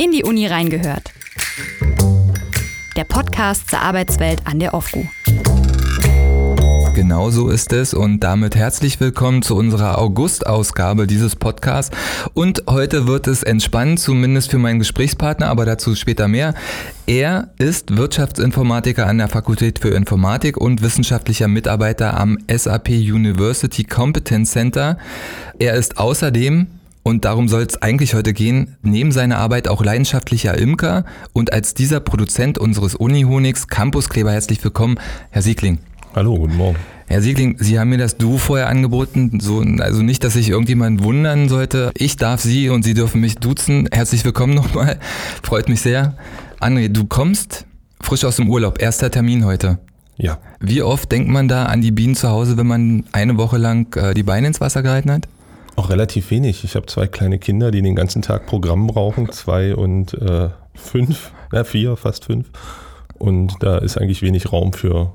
in die Uni reingehört. Der Podcast zur Arbeitswelt an der OFGU. Genau so ist es und damit herzlich willkommen zu unserer August-Ausgabe dieses Podcasts. Und heute wird es entspannt, zumindest für meinen Gesprächspartner, aber dazu später mehr. Er ist Wirtschaftsinformatiker an der Fakultät für Informatik und wissenschaftlicher Mitarbeiter am SAP University Competence Center. Er ist außerdem, und darum soll es eigentlich heute gehen, neben seiner Arbeit auch leidenschaftlicher Imker und als dieser Produzent unseres Unihonigs Campuskleber. Herzlich willkommen, Herr Siegling. Hallo, guten Morgen. Herr Siegling, Sie haben mir das Du vorher angeboten, so, also nicht, dass sich irgendjemand wundern sollte. Ich darf Sie und Sie dürfen mich duzen. Herzlich willkommen nochmal, freut mich sehr. André, du kommst frisch aus dem Urlaub, erster Termin heute. Ja. Wie oft denkt man da an die Bienen zu Hause, wenn man eine Woche lang die Beine ins Wasser gehalten hat? Auch relativ wenig. Ich habe 2 kleine Kinder, die den ganzen Tag Programm brauchen, 4, fast 5. Und da ist eigentlich wenig Raum für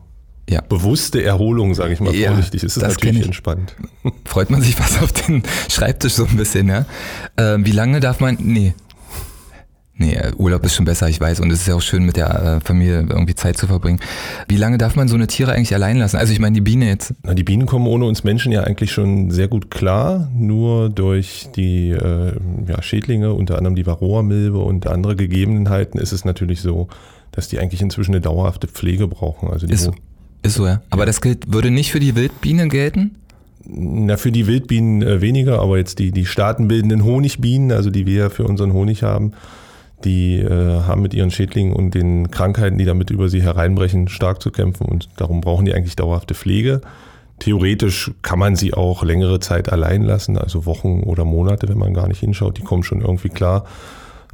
bewusste Erholung, sage ich mal vorsichtig. Es ist natürlich entspannt. Freut man sich was auf den Schreibtisch so ein bisschen, ja? Wie lange darf man? Nee, Urlaub ist schon besser, ich weiß. Und es ist ja auch schön, mit der Familie irgendwie Zeit zu verbringen. Wie lange darf man so eine Tiere eigentlich allein lassen? Also ich meine die Biene jetzt. Na, die Bienen kommen ohne uns Menschen ja eigentlich schon sehr gut klar. Nur durch die Schädlinge, unter anderem die Varroamilbe und andere Gegebenheiten, ist es natürlich so, dass die eigentlich inzwischen eine dauerhafte Pflege brauchen. Also die ist so, ja. Aber das würde nicht für die Wildbiene gelten? Na, für die Wildbienen weniger, aber jetzt die staatenbildenden Honigbienen, also die wir ja für unseren Honig haben, die haben mit ihren Schädlingen und den Krankheiten, die damit über sie hereinbrechen, stark zu kämpfen und darum brauchen die eigentlich dauerhafte Pflege. Theoretisch kann man sie auch längere Zeit allein lassen, also Wochen oder Monate, wenn man gar nicht hinschaut, die kommen schon irgendwie klar.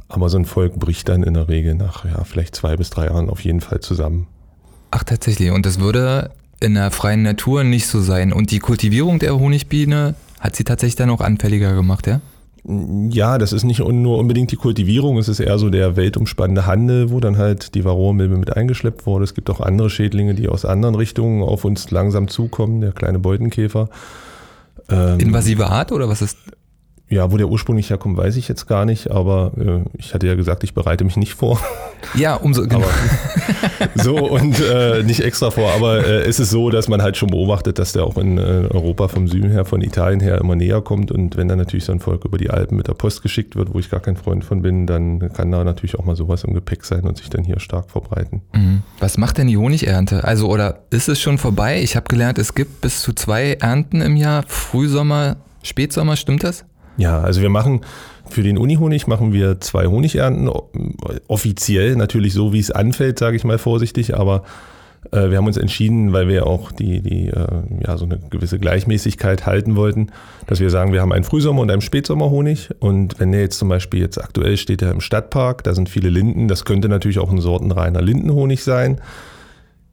Aber so ein Volk bricht dann in der Regel nach vielleicht 2 bis 3 Jahren auf jeden Fall zusammen. Ach, tatsächlich. Und das würde in der freien Natur nicht so sein. Und die Kultivierung der Honigbiene hat sie tatsächlich dann auch anfälliger gemacht, ja? Ja, das ist nicht nur unbedingt die Kultivierung, es ist eher so der weltumspannende Handel, wo dann halt die Varroamilbe mit eingeschleppt wurde. Es gibt auch andere Schädlinge, die aus anderen Richtungen auf uns langsam zukommen, der kleine Beutenkäfer. Invasive Art oder was ist? Ja, wo der ursprünglich herkommt, weiß ich jetzt gar nicht, aber ich hatte ja gesagt, ich bereite mich nicht vor. Ja, umso genau. Nicht extra vor, aber es ist so, dass man halt schon beobachtet, dass der auch in Europa vom Süden her, von Italien her immer näher kommt und wenn dann natürlich so ein Volk über die Alpen mit der Post geschickt wird, wo ich gar kein Freund von bin, dann kann da natürlich auch mal sowas im Gepäck sein und sich dann hier stark verbreiten. Mhm. Was macht denn die Honigernte? Also oder ist es schon vorbei? Ich habe gelernt, es gibt bis zu 2 Ernten im Jahr, Frühsommer, Spätsommer, stimmt das? Ja, also wir machen für den Unihonig 2 Honigernten, offiziell natürlich so, wie es anfällt, sage ich mal vorsichtig, aber wir haben uns entschieden, weil wir auch so eine gewisse Gleichmäßigkeit halten wollten, dass wir sagen, wir haben einen Frühsommer- und einen Spätsommerhonig und wenn der jetzt zum Beispiel, jetzt aktuell steht er im Stadtpark, da sind viele Linden, das könnte natürlich auch ein sortenreiner Lindenhonig sein.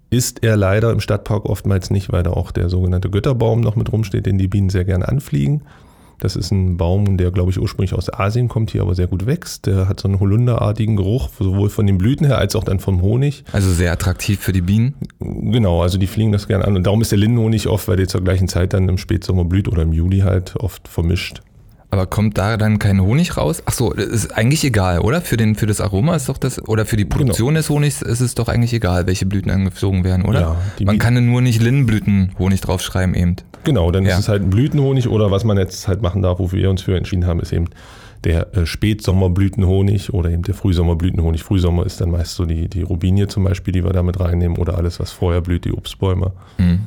Ist er leider im Stadtpark oftmals nicht, weil da auch der sogenannte Götterbaum noch mit rumsteht, den die Bienen sehr gerne anfliegen. Das ist ein Baum, der, glaube ich, ursprünglich aus Asien kommt, hier aber sehr gut wächst. Der hat so einen holunderartigen Geruch, sowohl von den Blüten her als auch dann vom Honig. Also sehr attraktiv für die Bienen? Genau, also die fliegen das gerne an. Und darum ist der Lindenhonig oft, weil der zur gleichen Zeit dann im Spätsommer blüht oder im Juli halt oft vermischt. Aber kommt da dann kein Honig raus? Ach so, ist eigentlich egal, oder? Für das Aroma ist doch das, oder für die Produktion des Honigs ist es doch eigentlich egal, welche Blüten angezogen werden, oder? Ja, man kann nur nicht Lindenblütenhonig draufschreiben eben. Genau, dann ist es halt ein Blütenhonig oder was man jetzt halt machen darf, wofür wir uns für entschieden haben, ist eben der Spätsommerblütenhonig oder eben der Frühsommerblütenhonig. Frühsommer ist dann meist so die Robinie zum Beispiel, die wir damit reinnehmen oder alles, was vorher blüht, die Obstbäume. Mhm.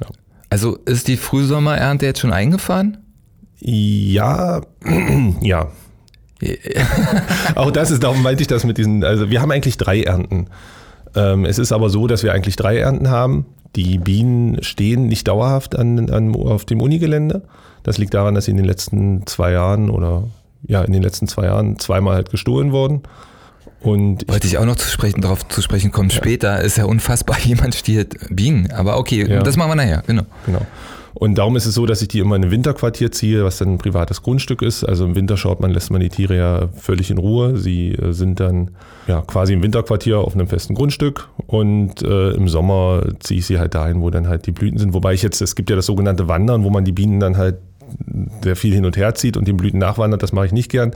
Ja. Also ist die Frühsommerernte jetzt schon eingefahren? Ja. Auch das ist, darum meinte ich das mit diesen, also wir haben eigentlich 3 Ernten. Es ist aber so, dass wir eigentlich 3 Ernten haben. Die Bienen stehen nicht dauerhaft auf dem Unigelände. Das liegt daran, dass sie in den letzten 2 Jahren zweimal halt gestohlen wurden. Und wollte ich auch noch darauf zu sprechen kommen später. Ist ja unfassbar, jemand stiehlt Bienen. Aber okay, das machen wir nachher, genau. Und darum ist es so, dass ich die immer in ein Winterquartier ziehe, was dann ein privates Grundstück ist. Also im Winter lässt man die Tiere ja völlig in Ruhe. Sie sind dann quasi im Winterquartier auf einem festen Grundstück und im Sommer ziehe ich sie halt dahin, wo dann halt die Blüten sind. Wobei es gibt ja das sogenannte Wandern, wo man die Bienen dann halt sehr viel hin und her zieht und den Blüten nachwandert. Das mache ich nicht gern.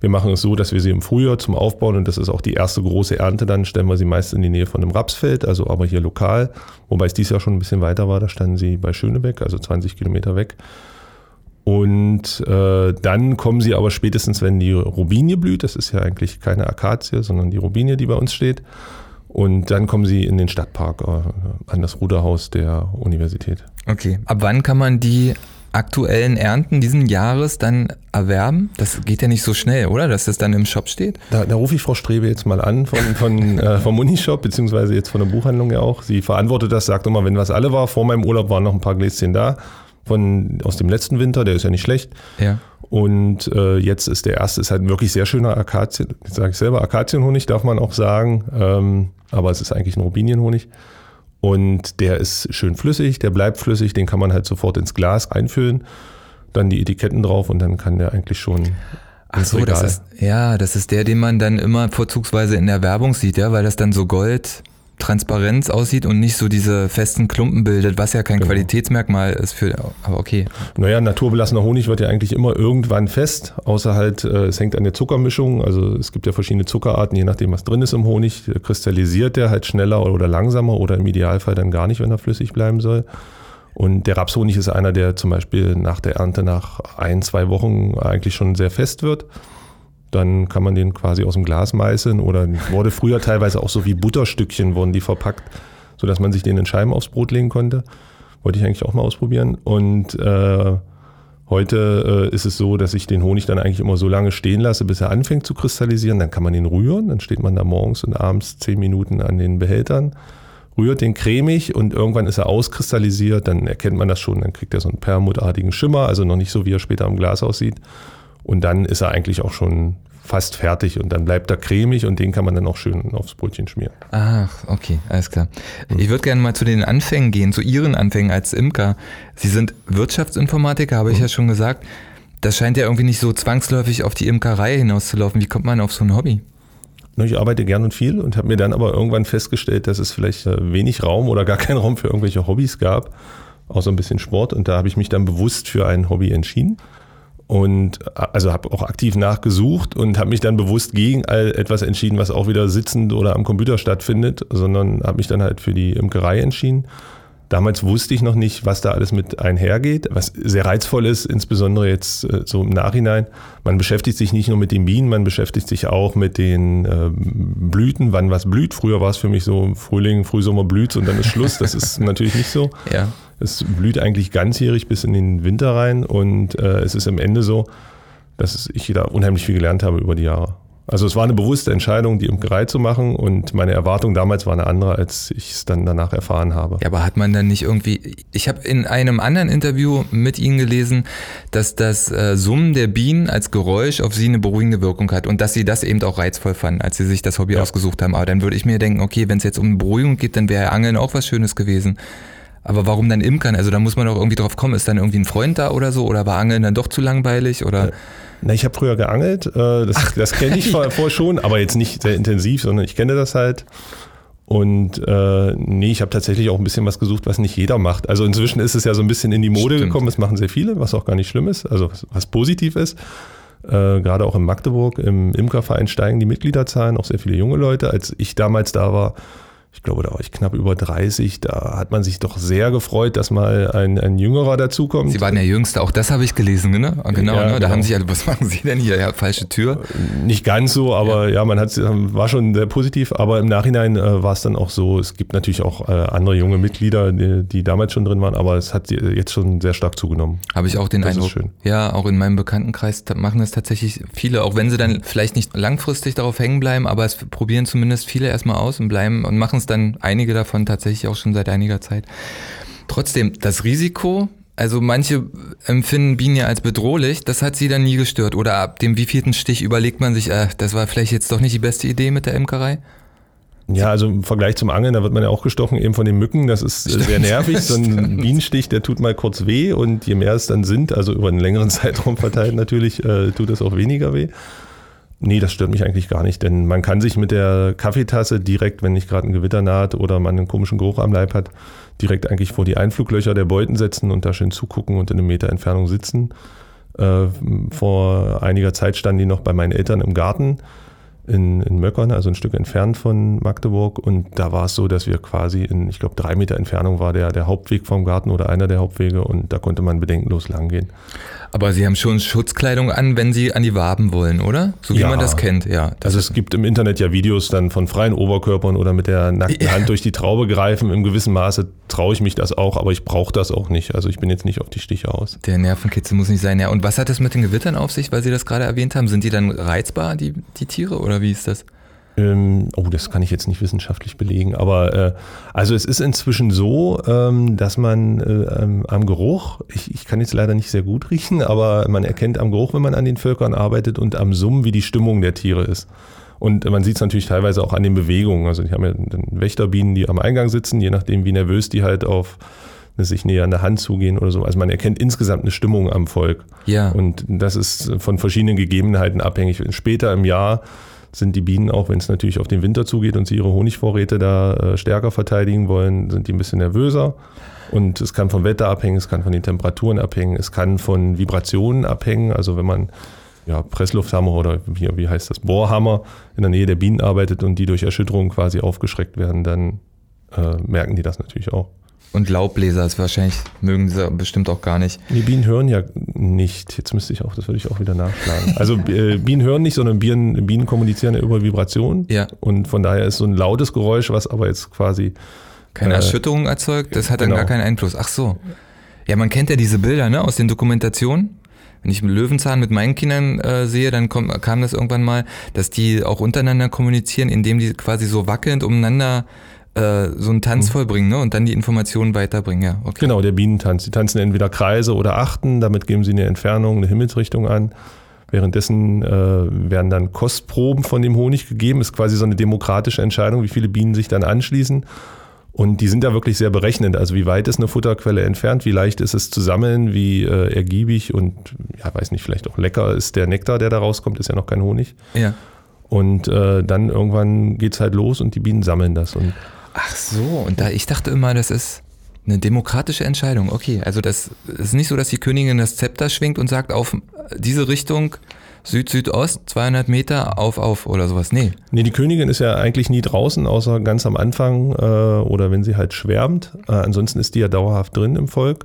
Wir machen es so, dass wir sie im Frühjahr zum Aufbauen, und das ist auch die erste große Ernte, dann stellen wir sie meist in die Nähe von einem Rapsfeld, also aber hier lokal, wobei es dieses Jahr schon ein bisschen weiter war, da standen sie bei Schönebeck, also 20 Kilometer weg. Und dann kommen sie aber spätestens, wenn die Robinie blüht, das ist ja eigentlich keine Akazie, sondern die Robinie, die bei uns steht, und dann kommen sie in den Stadtpark, an das Ruderhaus der Universität. Okay, ab wann kann man die aktuellen Ernten diesen Jahres dann erwerben? Das geht ja nicht so schnell, oder? Dass das dann im Shop steht? Da rufe ich Frau Strebe jetzt mal an vom Unishop, beziehungsweise jetzt von der Buchhandlung ja auch. Sie verantwortet das, sagt immer, wenn was alle war, vor meinem Urlaub waren noch ein paar Gläschen da aus dem letzten Winter, der ist ja nicht schlecht. Ja. Und jetzt ist der erste, ist halt ein wirklich sehr schöner Akazienhonig, darf man auch sagen, aber es ist eigentlich ein Robinienhonig. Und der ist schön flüssig, der bleibt flüssig, den kann man halt sofort ins Glas einfüllen, dann die Etiketten drauf und dann kann der eigentlich schon ins Regal. Ach so, das ist der, den man dann immer vorzugsweise in der Werbung sieht, ja, weil das dann so goldtransparent aussieht und nicht so diese festen Klumpen bildet, was ja kein Qualitätsmerkmal ist aber okay. Naja, naturbelassener Honig wird ja eigentlich immer irgendwann fest, außer halt, es hängt an der Zuckermischung, also es gibt ja verschiedene Zuckerarten, je nachdem was drin ist im Honig, kristallisiert der halt schneller oder langsamer oder im Idealfall dann gar nicht, wenn er flüssig bleiben soll. Und der Rapshonig ist einer, der zum Beispiel nach der Ernte nach 1-2 Wochen eigentlich schon sehr fest wird. Dann kann man den quasi aus dem Glas meißeln oder wurde früher teilweise auch so wie Butterstückchen wurden die verpackt, sodass man sich den in Scheiben aufs Brot legen konnte. Wollte ich eigentlich auch mal ausprobieren. Und heute ist es so, dass ich den Honig dann eigentlich immer so lange stehen lasse, bis er anfängt zu kristallisieren. Dann kann man den rühren, dann steht man da morgens und abends 10 Minuten an den Behältern, rührt den cremig und irgendwann ist er auskristallisiert, dann erkennt man das schon, dann kriegt er so einen perlmuttartigen Schimmer, also noch nicht so, wie er später am Glas aussieht. Und dann ist er eigentlich auch schon fast fertig und dann bleibt er cremig und den kann man dann auch schön aufs Brötchen schmieren. Ach, okay, alles klar. Ich würde gerne mal zu den Anfängen gehen, zu Ihren Anfängen als Imker. Sie sind Wirtschaftsinformatiker, habe ich ja schon gesagt. Das scheint ja irgendwie nicht so zwangsläufig auf die Imkerei hinauszulaufen. Wie kommt man auf so ein Hobby? Ich arbeite gern und viel und habe mir dann aber irgendwann festgestellt, dass es vielleicht wenig Raum oder gar keinen Raum für irgendwelche Hobbys gab, außer ein bisschen Sport. Und da habe ich mich dann bewusst für ein Hobby entschieden. Und also habe auch aktiv nachgesucht und habe mich dann bewusst gegen etwas entschieden, was auch wieder sitzend oder am Computer stattfindet, sondern habe mich dann halt für die Imkerei entschieden. Damals wusste ich noch nicht, was da alles mit einhergeht, was sehr reizvoll ist, insbesondere jetzt so im Nachhinein. Man beschäftigt sich nicht nur mit den Bienen, man beschäftigt sich auch mit den Blüten, wann was blüht. Früher war es für mich so, Frühling, Frühsommer blüht und dann ist Schluss. Das ist natürlich nicht so. Ja. Es blüht eigentlich ganzjährig bis in den Winter rein und es ist am Ende so, dass ich da unheimlich viel gelernt habe über die Jahre. Also es war eine bewusste Entscheidung, die Imkerei zu machen und meine Erwartung damals war eine andere, als ich es dann danach erfahren habe. Ja, aber hat man dann nicht irgendwie, ich habe in einem anderen Interview mit Ihnen gelesen, dass das Summen der Bienen als Geräusch auf Sie eine beruhigende Wirkung hat und dass Sie das eben auch reizvoll fanden, als Sie sich das Hobby ausgesucht haben. Aber dann würde ich mir denken, okay, wenn es jetzt um Beruhigung geht, dann wäre Angeln auch was Schönes gewesen. Aber warum dann Imkern? Also da muss man doch irgendwie drauf kommen. Ist dann irgendwie ein Freund da oder so? Oder war Angeln dann doch zu langweilig? Oder? Na, ich habe früher geangelt. Das kenne ich vorher schon, aber jetzt nicht sehr intensiv, sondern ich kenne das halt. Und ich habe tatsächlich auch ein bisschen was gesucht, was nicht jeder macht. Also inzwischen ist es ja so ein bisschen in die Mode gekommen. Das machen sehr viele, was auch gar nicht schlimm ist, also was positiv ist. Gerade auch in Magdeburg, im Imkerverein steigen die Mitgliederzahlen, auch sehr viele junge Leute. Als ich damals da war, ich glaube, da war ich knapp über 30, da hat man sich doch sehr gefreut, dass mal ein Jüngerer dazukommt. Sie waren der Jüngste, auch das habe ich gelesen, ne? Genau, ja, ne? Da haben sich alle, was machen Sie denn hier? Ja, falsche Tür. Nicht ganz so, aber ja man war schon sehr positiv, aber im Nachhinein war es dann auch so, es gibt natürlich auch andere junge Mitglieder, die damals schon drin waren, aber es hat jetzt schon sehr stark zugenommen. Habe ich auch den Eindruck. Das ist schön. Ja, auch in meinem Bekanntenkreis machen das tatsächlich viele, auch wenn sie dann vielleicht nicht langfristig darauf hängen bleiben, aber es probieren zumindest viele erstmal aus und bleiben und machen es dann einige davon tatsächlich auch schon seit einiger Zeit. Trotzdem, das Risiko, also manche empfinden Bienen ja als bedrohlich, das hat sie dann nie gestört. Oder ab dem wievielten Stich überlegt man sich, das war vielleicht jetzt doch nicht die beste Idee mit der Imkerei? Ja, also im Vergleich zum Angeln, da wird man ja auch gestochen eben von den Mücken, das ist sehr nervig. So ein Bienenstich, der tut mal kurz weh und je mehr es dann sind, also über einen längeren Zeitraum verteilt natürlich, tut es auch weniger weh. Nee, das stört mich eigentlich gar nicht, denn man kann sich mit der Kaffeetasse direkt, wenn nicht gerade ein Gewitter naht oder man einen komischen Geruch am Leib hat, direkt eigentlich vor die Einfluglöcher der Beuten setzen und da schön zugucken und in 1 Meter Entfernung sitzen. Vor einiger Zeit standen die noch bei meinen Eltern im Garten in Möckern, also ein Stück entfernt von Magdeburg. Und da war es so, dass wir quasi in, ich glaube, 3 Meter Entfernung war der Hauptweg vom Garten oder einer der Hauptwege, und da konnte man bedenkenlos langgehen. Aber Sie haben schon Schutzkleidung an, wenn Sie an die Waben wollen, oder? So wie man das kennt, ja. Also es gibt im Internet ja Videos dann von freien Oberkörpern oder mit der nackten Hand durch die Traube greifen. Im gewissen Maße traue ich mich das auch, aber ich brauche das auch nicht. Also ich bin jetzt nicht auf die Stiche aus. Der Nervenkitzel muss nicht sein, ja. Und was hat das mit den Gewittern auf sich, weil Sie das gerade erwähnt haben? Sind die dann reizbar, die Tiere, oder wie ist das? Das kann ich jetzt nicht wissenschaftlich belegen, aber also es ist inzwischen so, dass man am Geruch, ich kann jetzt leider nicht sehr gut riechen, aber man erkennt am Geruch, wenn man an den Völkern arbeitet, und am Summen, wie die Stimmung der Tiere ist. Und man sieht es natürlich teilweise auch an den Bewegungen. Also die haben ja dann Wächterbienen, die am Eingang sitzen, je nachdem wie nervös die halt auf sich näher an der Hand zugehen oder so. Also man erkennt insgesamt eine Stimmung am Volk. Ja. Und das ist von verschiedenen Gegebenheiten abhängig. Später im Jahr sind die Bienen, auch wenn es natürlich auf den Winter zugeht und sie ihre Honigvorräte da stärker verteidigen wollen, sind die ein bisschen nervöser. Und es kann vom Wetter abhängen, es kann von den Temperaturen abhängen, es kann von Vibrationen abhängen. Also wenn man Presslufthammer oder wie heißt das, Bohrhammer in der Nähe der Bienen arbeitet und die durch Erschütterung quasi aufgeschreckt werden, dann merken die das natürlich auch. Und Laubbläser ist wahrscheinlich, mögen sie bestimmt auch gar nicht. Die Bienen hören ja nicht. Jetzt müsste ich auch, das würde ich auch wieder nachschlagen. Also Bienen hören nicht, sondern Bienen kommunizieren ja über Vibrationen. Ja. Und von daher ist so ein lautes Geräusch, was aber jetzt quasi keine Erschütterung erzeugt, das hat dann gar keinen Einfluss. Ach so. Ja, man kennt ja diese Bilder, ne, aus den Dokumentationen. Wenn ich Löwenzahn mit meinen Kindern sehe, dann kam das irgendwann mal, dass die auch untereinander kommunizieren, indem die quasi so wackelnd umeinander so einen Tanz vollbringen, ne? Und dann die Informationen weiterbringen, ja. Okay. Genau, der Bienentanz. Die tanzen entweder Kreise oder Achten, damit geben sie eine Entfernung, eine Himmelsrichtung an. Währenddessen werden dann Kostproben von dem Honig gegeben, ist quasi so eine demokratische Entscheidung, wie viele Bienen sich dann anschließen. Und die sind da wirklich sehr berechnend, also wie weit ist eine Futterquelle entfernt, wie leicht ist es zu sammeln, wie ergiebig und, vielleicht auch lecker ist der Nektar, der da rauskommt, ist ja noch kein Honig. Ja. Und dann irgendwann geht's halt los und die Bienen sammeln das. Ach so, und ich dachte immer, das ist eine demokratische Entscheidung. Okay, also das ist nicht so, dass die Königin das Zepter schwingt und sagt, auf diese Richtung, Süd-Südost, 200 Meter, auf oder sowas. Nee, die Königin ist ja eigentlich nie draußen, außer ganz am Anfang oder wenn sie halt schwärmt. Ansonsten ist die ja dauerhaft drin im Volk.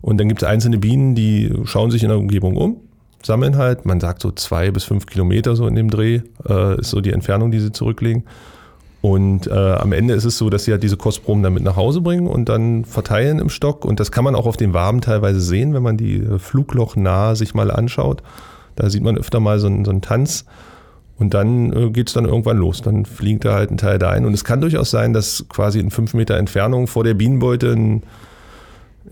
Und dann gibt es einzelne Bienen, die schauen sich in der Umgebung um, sammeln halt. Man sagt so 2 bis 5 Kilometer so in dem Dreh, ist so die Entfernung, die sie zurücklegen. Und am Ende ist es so, dass sie halt diese Kostproben dann mit nach Hause bringen und dann verteilen im Stock. Und das kann man auch auf den Waben teilweise sehen, wenn man die Fluglochnah sich mal anschaut. Da sieht man öfter mal so einen Tanz. Und dann geht es dann irgendwann los. Dann fliegt da halt ein Teil da ein. Und es kann durchaus sein, dass quasi in 5 Meter Entfernung vor der Bienenbeute ein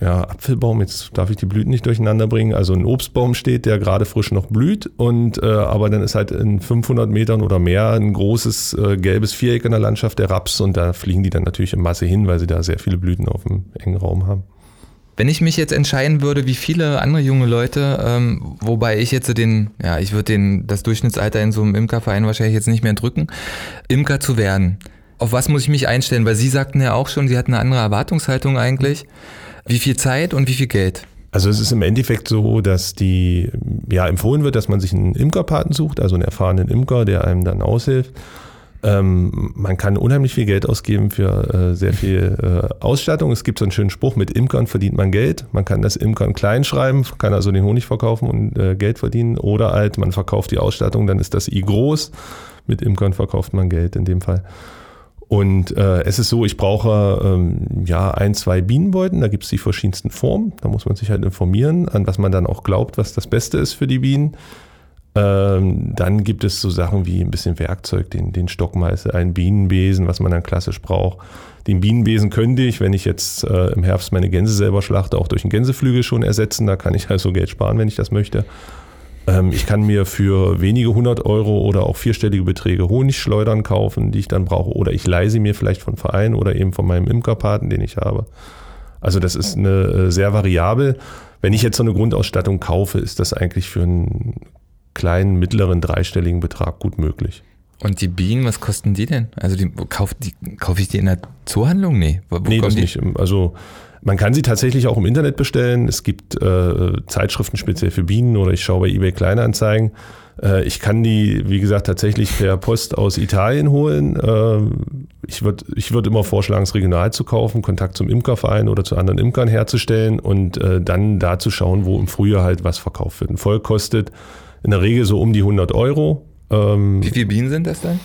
Apfelbaum, jetzt darf ich die Blüten nicht durcheinander bringen, also ein Obstbaum steht, der gerade frisch noch blüht, und aber dann ist halt in 500 Metern oder mehr ein großes gelbes Viereck in der Landschaft, der Raps, und da fliegen die dann natürlich in Masse hin, weil sie da sehr viele Blüten auf dem engen Raum haben. Wenn ich mich jetzt entscheiden würde, wie viele andere junge Leute, wobei ich jetzt das Durchschnittsalter in so einem Imkerverein wahrscheinlich jetzt nicht mehr drücken, Imker zu werden, auf was muss ich mich einstellen? Weil Sie sagten ja auch schon, Sie hatten eine andere Erwartungshaltung eigentlich. Wie viel Zeit und wie viel Geld? Also es ist im Endeffekt so, dass empfohlen wird, dass man sich einen Imkerpaten sucht, also einen erfahrenen Imker, der einem dann aushilft. Man kann unheimlich viel Geld ausgeben für sehr viel Ausstattung. Es gibt so einen schönen Spruch, mit Imkern verdient man Geld. Man kann das Imkern klein schreiben, kann also den Honig verkaufen und Geld verdienen. Oder halt, man verkauft die Ausstattung, dann ist das I groß. Mit Imkern verkauft man Geld in dem Fall. Und es ist so, ich brauche 1, 2 Bienenbeuten, da gibt es die verschiedensten Formen, da muss man sich halt informieren, an was man dann auch glaubt, was das Beste ist für die Bienen. Dann gibt es so Sachen wie ein bisschen Werkzeug, den Stockmeißel, einen Bienenbesen, was man dann klassisch braucht. Den Bienenbesen könnte ich, wenn ich jetzt im Herbst meine Gänse selber schlachte, auch durch einen Gänseflügel schon ersetzen, da kann ich also Geld sparen, wenn ich das möchte. Ich kann mir für wenige 100 € oder auch vierstellige Beträge Honigschleudern kaufen, die ich dann brauche. Oder ich leihe sie mir vielleicht von Verein oder eben von meinem Imkerpaten, den ich habe. Also das ist eine sehr variabel. Wenn ich jetzt so eine Grundausstattung kaufe, ist das eigentlich für einen kleinen, mittleren, dreistelligen Betrag gut möglich. Und die Bienen, was kosten die denn? Also kaufe ich die in der Zoohandlung? Nee, das nicht. Also Man kann sie tatsächlich auch im Internet bestellen. Es gibt Zeitschriften speziell für Bienen oder ich schaue bei eBay Kleinanzeigen. Ich kann die, wie gesagt, tatsächlich per Post aus Italien holen. Ich würde immer vorschlagen, es regional zu kaufen, Kontakt zum Imkerverein oder zu anderen Imkern herzustellen und dann da zu schauen, wo im Frühjahr halt was verkauft wird. Ein Volk kostet in der Regel so um die 100 Euro. Wie viele Bienen sind das dann?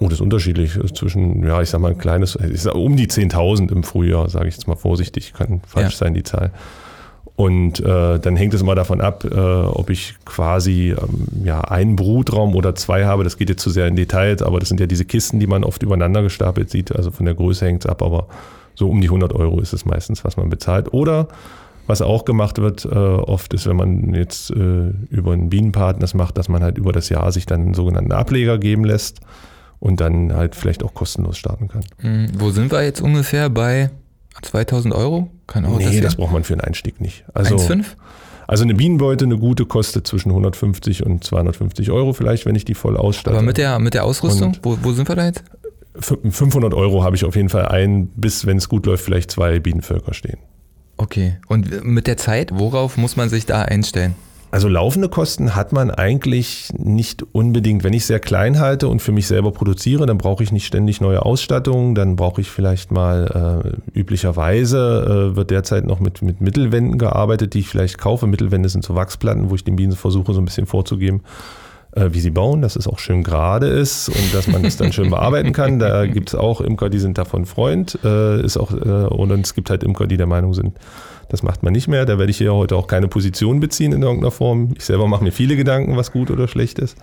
Oh, das ist unterschiedlich. Zwischen, ja, ich sag mal ein kleines, ich sag um die 10.000 im Frühjahr, sage ich jetzt mal vorsichtig, kann falsch sein, die Zahl. Und dann hängt es mal davon ab, ob ich quasi einen Brutraum oder zwei habe. Das geht jetzt zu sehr in Details, aber das sind ja diese Kisten, die man oft übereinander gestapelt sieht. Also von der Größe hängt es ab, aber so um die 100 Euro ist es meistens, was man bezahlt. Oder was auch gemacht wird oft ist, wenn man jetzt über einen Bienenpaten das macht, dass man halt über das Jahr sich dann einen sogenannten Ableger geben lässt und dann halt vielleicht auch kostenlos starten kann. Wo sind wir jetzt ungefähr bei 2000 Euro? Kann auch das braucht man für einen Einstieg nicht. Also, 1,5? Also eine Bienenbeute, eine gute, kostet zwischen 150 und 250 Euro vielleicht, wenn ich die voll ausstatte. Aber mit der Ausrüstung, und wo sind wir da jetzt? 500 Euro habe ich auf jeden Fall ein, bis, wenn es gut läuft, vielleicht zwei Bienenvölker stehen. Okay. Und mit der Zeit, worauf muss man sich da einstellen? Also laufende Kosten hat man eigentlich nicht unbedingt. Wenn ich sehr klein halte und für mich selber produziere, dann brauche ich nicht ständig neue Ausstattungen. Dann brauche ich vielleicht mal, üblicherweise wird derzeit noch mit Mittelwänden gearbeitet, die ich vielleicht kaufe. Mittelwände sind so Wachsplatten, wo ich den Bienen versuche, so ein bisschen vorzugeben, wie sie bauen, dass es auch schön gerade ist und dass man das dann schön bearbeiten kann. Da gibt es auch Imker, die sind davon Freund. Und es gibt halt Imker, die der Meinung sind, das macht man nicht mehr. Da werde ich hier heute auch keine Position beziehen in irgendeiner Form. Ich selber mache mir viele Gedanken, was gut oder schlecht ist.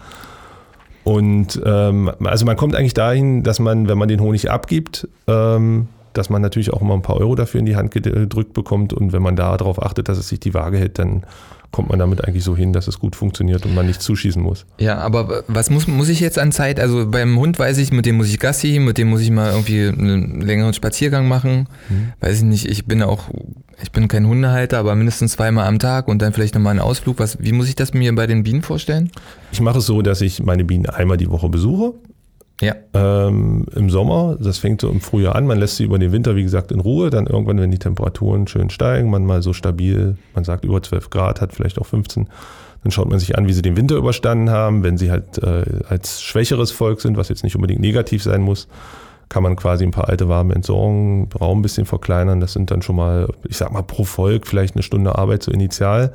Und also man kommt eigentlich dahin, dass man, wenn man den Honig abgibt, dass man natürlich auch immer ein paar Euro dafür in die Hand gedrückt bekommt. Und wenn man da darauf achtet, dass es sich die Waage hält, dann kommt man damit eigentlich so hin, dass es gut funktioniert und man nicht zuschießen muss. Ja, aber was muss ich jetzt an Zeit? Also beim Hund weiß ich, mit dem muss ich Gassi, mit dem muss ich mal irgendwie einen längeren Spaziergang machen. Weiß ich nicht, ich bin kein Hundehalter, aber mindestens zweimal am Tag und dann vielleicht nochmal einen Ausflug. Wie muss ich das mir bei den Bienen vorstellen? Ich mache es so, dass ich meine Bienen einmal die Woche besuche. Ja. Im Sommer, das fängt so im Frühjahr an, man lässt sie über den Winter, wie gesagt, in Ruhe, dann irgendwann, wenn die Temperaturen schön steigen, man mal so stabil, man sagt über 12 Grad, hat vielleicht auch 15, dann schaut man sich an, wie sie den Winter überstanden haben. Wenn sie halt als schwächeres Volk sind, was jetzt nicht unbedingt negativ sein muss, kann man quasi ein paar alte Waben entsorgen, Raum ein bisschen verkleinern, das sind dann schon mal, ich sag mal, pro Volk vielleicht eine Stunde Arbeit so initial.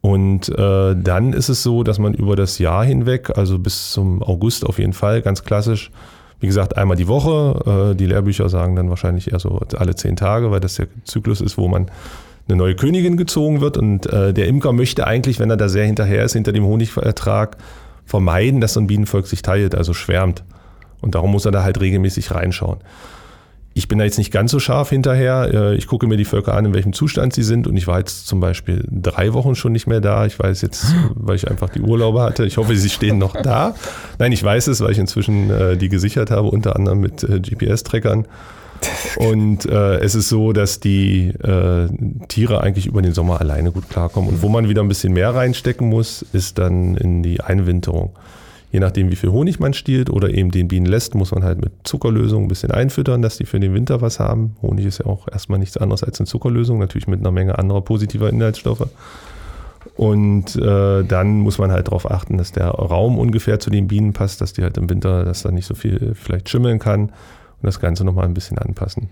Und dann ist es so, dass man über das Jahr hinweg, also bis zum August auf jeden Fall, ganz klassisch, wie gesagt, einmal die Woche. Die Lehrbücher sagen dann wahrscheinlich eher so alle 10 Tage, weil das der Zyklus ist, wo man eine neue Königin gezogen wird. Und der Imker möchte eigentlich, wenn er da sehr hinterher ist, hinter dem Honigvertrag vermeiden, dass so ein Bienenvolk sich teilt, also schwärmt. Und darum muss er da halt regelmäßig reinschauen. Ich bin da jetzt nicht ganz so scharf hinterher. Ich gucke mir die Völker an, in welchem Zustand sie sind. Und ich war jetzt zum Beispiel 3 Wochen schon nicht mehr da. Ich weiß jetzt, weil ich einfach die Urlaube hatte. Ich hoffe, sie stehen noch da. Nein, ich weiß es, weil ich inzwischen die gesichert habe, unter anderem mit GPS-Trackern. Und es ist so, dass die Tiere eigentlich über den Sommer alleine gut klarkommen. Und wo man wieder ein bisschen mehr reinstecken muss, ist dann in die Einwinterung. Je nachdem, wie viel Honig man stiehlt oder eben den Bienen lässt, muss man halt mit Zuckerlösung ein bisschen einfüttern, dass die für den Winter was haben. Honig ist ja auch erstmal nichts anderes als eine Zuckerlösung, natürlich mit einer Menge anderer positiver Inhaltsstoffe. Und dann muss man halt darauf achten, dass der Raum ungefähr zu den Bienen passt, dass die halt im Winter, dass da nicht so viel vielleicht schimmeln kann und das Ganze nochmal ein bisschen anpassen.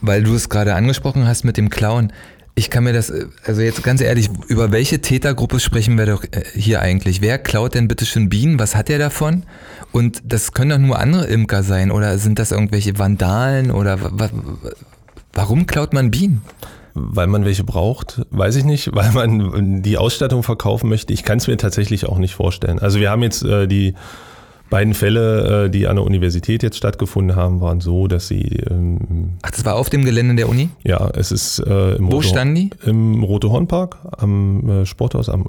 Weil du es gerade angesprochen hast mit dem Klauen. Ich kann mir das, also jetzt ganz ehrlich, über welche Tätergruppe sprechen wir doch hier eigentlich? Wer klaut denn bitte schon Bienen? Was hat der davon? Und das können doch nur andere Imker sein oder sind das irgendwelche Vandalen oder warum klaut man Bienen? Weil man welche braucht, weiß ich nicht, weil man die Ausstattung verkaufen möchte. Ich kann es mir tatsächlich auch nicht vorstellen. Also wir haben jetzt die beiden Fälle, die an der Universität jetzt stattgefunden haben, waren so, dass sie... Ach, das war auf dem Gelände der Uni? Ja, es ist im Wo standen die? Im Rote-Horn-Park, am Sporthaus, am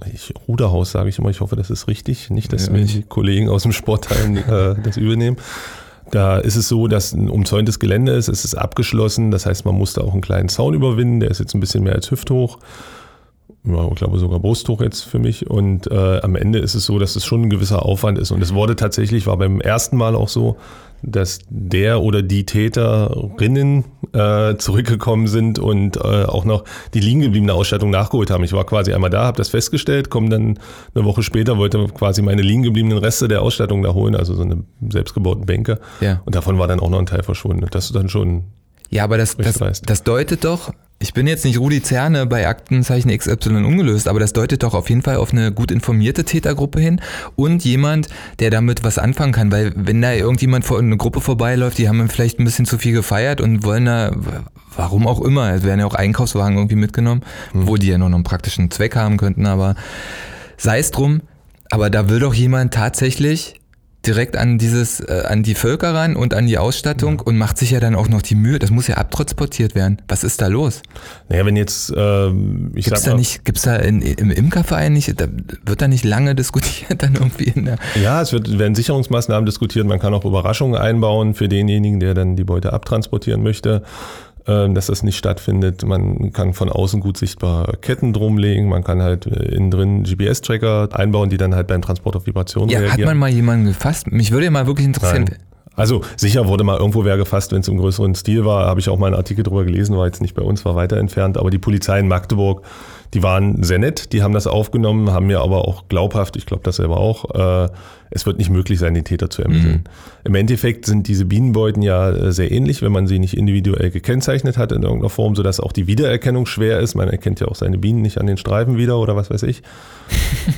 Ruderhaus, sage ich immer. Ich hoffe, das ist richtig. Nicht, dass mir die Kollegen aus dem Sportteil das übernehmen. Da ist es so, dass ein umzäuntes Gelände ist. Es ist abgeschlossen. Das heißt, man musste auch einen kleinen Zaun überwinden. Der ist jetzt ein bisschen mehr als hüfthoch. ja, ich glaube sogar Brusthoch jetzt für mich. Und am Ende ist es so, dass es schon ein gewisser Aufwand ist. Und es wurde tatsächlich, war beim ersten Mal auch so, dass der oder die Täterinnen zurückgekommen sind und auch noch die liegen gebliebene Ausstattung nachgeholt haben. Ich war quasi einmal da, habe das festgestellt, komme dann eine Woche später, wollte quasi meine liegen gebliebenen Reste der Ausstattung da holen, also so eine selbstgebauten Bänke. Ja. Und davon war dann auch noch ein Teil verschwunden. Das ist dann schon... Ja, aber das deutet doch, ich bin jetzt nicht Rudi Zerne bei Aktenzeichen XY ungelöst, aber das deutet doch auf jeden Fall auf eine gut informierte Tätergruppe hin und jemand, der damit was anfangen kann, weil wenn da irgendjemand vor eine Gruppe vorbeiläuft, die haben vielleicht ein bisschen zu viel gefeiert und wollen da, warum auch immer, es werden ja auch Einkaufswagen irgendwie mitgenommen, wo die ja nur noch einen praktischen Zweck haben könnten, aber sei es drum, aber da will doch jemand tatsächlich... direkt an dieses, an die Völker ran und an die Ausstattung und macht sich ja dann auch noch die Mühe. Das muss ja abtransportiert werden. Was ist da los? Naja, wenn jetzt, ich gibt's sag mal... Gibt's da im Imkerverein nicht, da wird da nicht lange diskutiert dann irgendwie in der... Ja, werden Sicherungsmaßnahmen diskutiert. Man kann auch Überraschungen einbauen für denjenigen, der dann die Beute abtransportieren möchte, dass das nicht stattfindet. Man kann von außen gut sichtbar Ketten drumlegen, man kann halt innen drin GPS-Tracker einbauen, die dann halt beim Transport auf Vibrationen reagieren. Hat man mal jemanden gefasst? Mich würde ja mal wirklich interessieren. Nein. Also sicher wurde mal irgendwo wer gefasst, wenn es im größeren Stil war, habe ich auch mal einen Artikel drüber gelesen, war jetzt nicht bei uns, war weiter entfernt, aber die Polizei in Magdeburg, die waren sehr nett, die haben das aufgenommen, haben mir aber auch glaubhaft, ich glaube das selber auch, es wird nicht möglich sein, den Täter zu ermitteln. Mhm. Im Endeffekt sind diese Bienenbeuten ja sehr ähnlich, wenn man sie nicht individuell gekennzeichnet hat in irgendeiner Form, sodass auch die Wiedererkennung schwer ist. Man erkennt ja auch seine Bienen nicht an den Streifen wieder oder was weiß ich.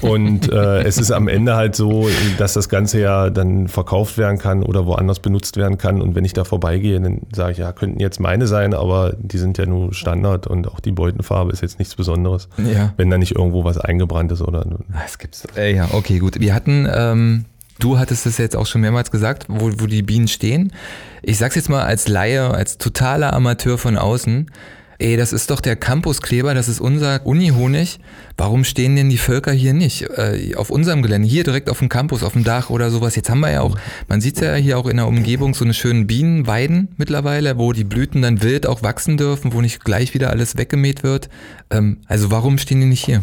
Und es ist am Ende halt so, dass das Ganze ja dann verkauft werden kann oder woanders benutzt werden kann. Und wenn ich da vorbeigehe, dann sage ich, ja, könnten jetzt meine sein, aber die sind ja nur Standard und auch die Beutenfarbe ist jetzt nichts Besonderes, ja. Wenn da nicht irgendwo was eingebrannt ist. Oder. Das gibt's. Ja, okay, gut. Wir hatten... Du hattest es jetzt auch schon mehrmals gesagt, wo die Bienen stehen. Ich sag's jetzt mal als Laie, als totaler Amateur von außen. Ey, das ist doch der Campuskleber, das ist unser Unihonig. Warum stehen denn die Völker hier nicht? Auf unserem Gelände, hier direkt auf dem Campus, auf dem Dach oder sowas. Jetzt haben wir ja auch, man sieht ja hier auch in der Umgebung so eine schönen Bienenweiden mittlerweile, wo die Blüten dann wild auch wachsen dürfen, wo nicht gleich wieder alles weggemäht wird. Also warum stehen die nicht hier?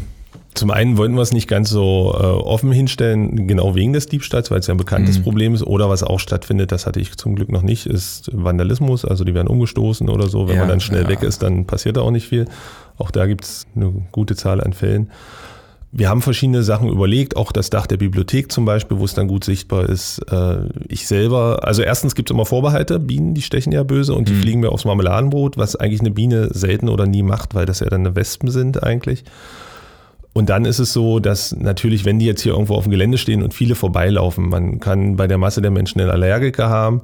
Zum einen wollten wir es nicht ganz so offen hinstellen, genau wegen des Diebstahls, weil es ja ein bekanntes Problem ist. Oder was auch stattfindet, das hatte ich zum Glück noch nicht, ist Vandalismus. Also die werden umgestoßen oder so. Wenn man dann schnell weg ist, dann passiert da auch nicht viel. Auch da gibt es eine gute Zahl an Fällen. Wir haben verschiedene Sachen überlegt, auch das Dach der Bibliothek zum Beispiel, wo es dann gut sichtbar ist. Ich selber, also erstens gibt es immer Vorbehalte, Bienen, die stechen ja böse und die fliegen mir aufs Marmeladenbrot, was eigentlich eine Biene selten oder nie macht, weil das ja dann eine Wespen sind eigentlich. Und dann ist es so, dass natürlich, wenn die jetzt hier irgendwo auf dem Gelände stehen und viele vorbeilaufen, man kann bei der Masse der Menschen einen Allergiker haben.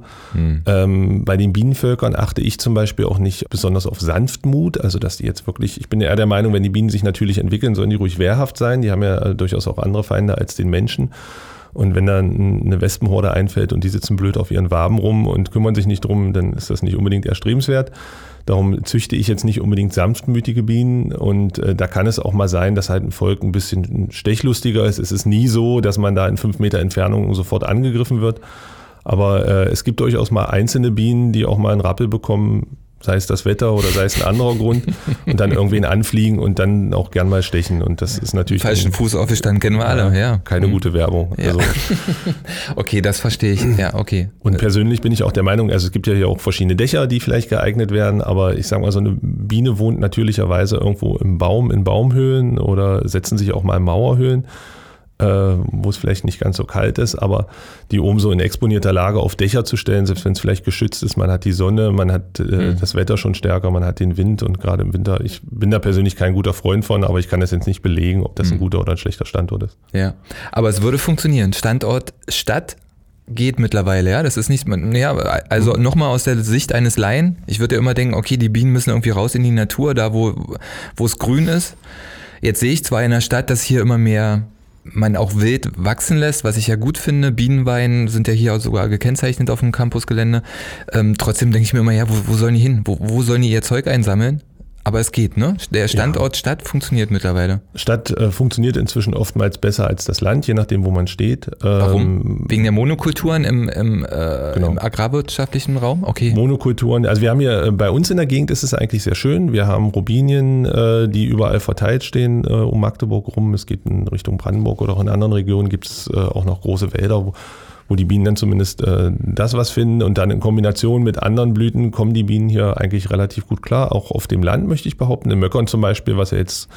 Bei den Bienenvölkern achte ich zum Beispiel auch nicht besonders auf Sanftmut, also dass die jetzt wirklich, ich bin ja eher der Meinung, wenn die Bienen sich natürlich entwickeln, sollen die ruhig wehrhaft sein, die haben ja durchaus auch andere Feinde als den Menschen. Und wenn dann eine Wespenhorde einfällt und die sitzen blöd auf ihren Waben rum und kümmern sich nicht drum, dann ist das nicht unbedingt erstrebenswert. Darum züchte ich jetzt nicht unbedingt sanftmütige Bienen und da kann es auch mal sein, dass halt ein Volk ein bisschen stechlustiger ist. Es ist nie so, dass man da in 5 Meter Entfernung sofort angegriffen wird. Aber es gibt durchaus mal einzelne Bienen, die auch mal einen Rappel bekommen, sei es das Wetter oder sei es ein anderer Grund und dann irgendwen anfliegen und dann auch gern mal stechen und das ist natürlich... Falschen Fuß aufgestanden, kennen wir alle, ja. Keine gute Werbung. Ja. Also. Okay, das verstehe ich, ja, okay. Und persönlich bin ich auch der Meinung, also es gibt ja hier auch verschiedene Dächer, die vielleicht geeignet werden, aber ich sage mal, so eine Biene wohnt natürlicherweise irgendwo im Baum, in Baumhöhlen oder setzen sich auch mal in Mauerhöhlen, wo es vielleicht nicht ganz so kalt ist, aber die oben so in exponierter Lage auf Dächer zu stellen, selbst wenn es vielleicht geschützt ist, man hat die Sonne, man hat das Wetter schon stärker, man hat den Wind und gerade im Winter, ich bin da persönlich kein guter Freund von, aber ich kann das jetzt nicht belegen, ob das ein guter oder ein schlechter Standort ist. Ja, aber es würde funktionieren. Standort Stadt geht mittlerweile, ja, das ist nicht, ja, also nochmal aus der Sicht eines Laien, ich würde ja immer denken, okay, die Bienen müssen irgendwie raus in die Natur, da wo es grün ist. Jetzt sehe ich zwar in der Stadt, dass hier immer mehr man auch wild wachsen lässt, was ich ja gut finde. Bienenweiden sind ja hier auch sogar gekennzeichnet auf dem Campusgelände. Trotzdem denke ich mir immer, ja, wo sollen die hin? Wo sollen die ihr Zeug einsammeln? Aber es geht, ne? Der Standort Stadt funktioniert mittlerweile. Stadt funktioniert inzwischen oftmals besser als das Land, je nachdem, wo man steht. Warum? Wegen der Monokulturen im agrarwirtschaftlichen Raum? Okay. Monokulturen, also wir haben hier, bei uns in der Gegend ist es eigentlich sehr schön. Wir haben Robinien, die überall verteilt stehen, um Magdeburg rum. Es geht in Richtung Brandenburg oder auch in anderen Regionen gibt es auch noch große Wälder, wo die Bienen dann zumindest das was finden. Und dann in Kombination mit anderen Blüten kommen die Bienen hier eigentlich relativ gut klar. Auch auf dem Land, möchte ich behaupten. In Möckern zum Beispiel, was ja jetzt,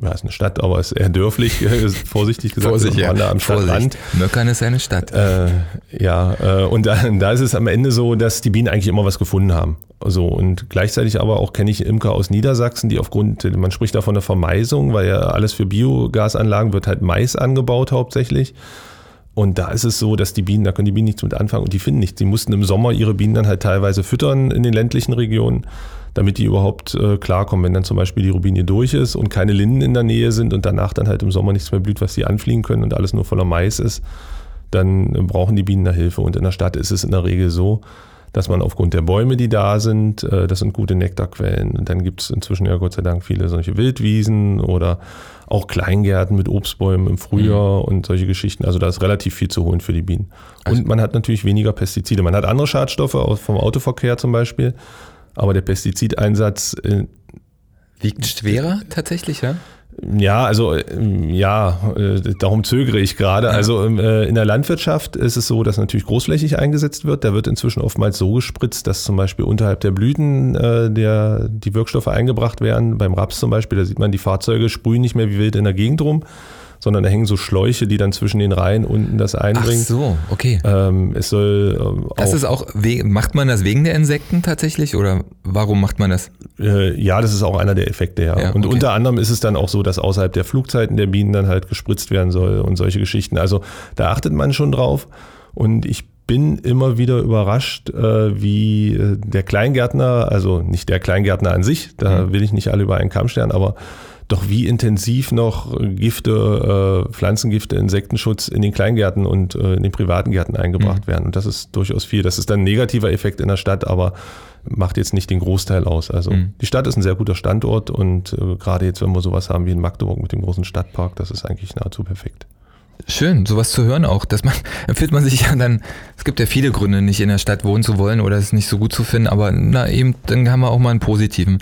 ist eine Stadt, aber ist eher dörflich, vorsichtig gesagt. Am Stadtrand. Möckern ist eine Stadt. Und da ist es am Ende so, dass die Bienen eigentlich immer was gefunden haben. So, und gleichzeitig aber auch kenne ich Imker aus Niedersachsen, die man spricht davon eine Vermeisung, weil ja alles für Biogasanlagen wird halt Mais angebaut hauptsächlich. Und da ist es so, dass da können die Bienen nichts mit anfangen und die finden nichts. Die mussten im Sommer ihre Bienen dann halt teilweise füttern in den ländlichen Regionen, damit die überhaupt klarkommen. Wenn dann zum Beispiel die Robinie durch ist und keine Linden in der Nähe sind und danach dann halt im Sommer nichts mehr blüht, was sie anfliegen können und alles nur voller Mais ist, dann brauchen die Bienen da Hilfe. Und in der Stadt ist es in der Regel so, dass man aufgrund der Bäume, die da sind, das sind gute Nektarquellen. Und dann gibt es inzwischen ja Gott sei Dank viele solche Wildwiesen oder auch Kleingärten mit Obstbäumen im Frühjahr und solche Geschichten. Also da ist relativ viel zu holen für die Bienen. Also und man hat natürlich weniger Pestizide. Man hat andere Schadstoffe vom Autoverkehr zum Beispiel, aber der Pestizideinsatz wiegt schwerer tatsächlich, ja? Ja, also darum zögere ich gerade. Ja. Also in der Landwirtschaft ist es so, dass natürlich großflächig eingesetzt wird. Da wird inzwischen oftmals so gespritzt, dass zum Beispiel unterhalb der Blüten die Wirkstoffe eingebracht werden. Beim Raps zum Beispiel, da sieht man, die Fahrzeuge sprühen nicht mehr wie wild in der Gegend rum, sondern da hängen so Schläuche, die dann zwischen den Reihen unten das einbringen. Ach so, okay. Es soll auch. Das ist auch macht man das wegen der Insekten tatsächlich oder warum macht man das? Ja, das ist auch einer der Effekte, ja. Und okay. Unter anderem ist es dann auch so, dass außerhalb der Flugzeiten der Bienen dann halt gespritzt werden soll und solche Geschichten. Also da achtet man schon drauf und ich bin immer wieder überrascht, wie der Kleingärtner, also nicht der Kleingärtner an sich, da will ich nicht alle über einen Kamm scheren, aber doch wie intensiv noch Gifte, Pflanzengifte, Insektenschutz in den Kleingärten und in den privaten Gärten eingebracht werden. Und das ist durchaus viel. Das ist dann ein negativer Effekt in der Stadt, aber macht jetzt nicht den Großteil aus. Also die Stadt ist ein sehr guter Standort und gerade jetzt, wenn wir sowas haben wie in Magdeburg mit dem großen Stadtpark, das ist eigentlich nahezu perfekt. Schön, sowas zu hören auch. Empfiehlt man sich ja dann, es gibt ja viele Gründe, nicht in der Stadt wohnen zu wollen oder es nicht so gut zu finden, aber dann haben wir auch mal einen positiven.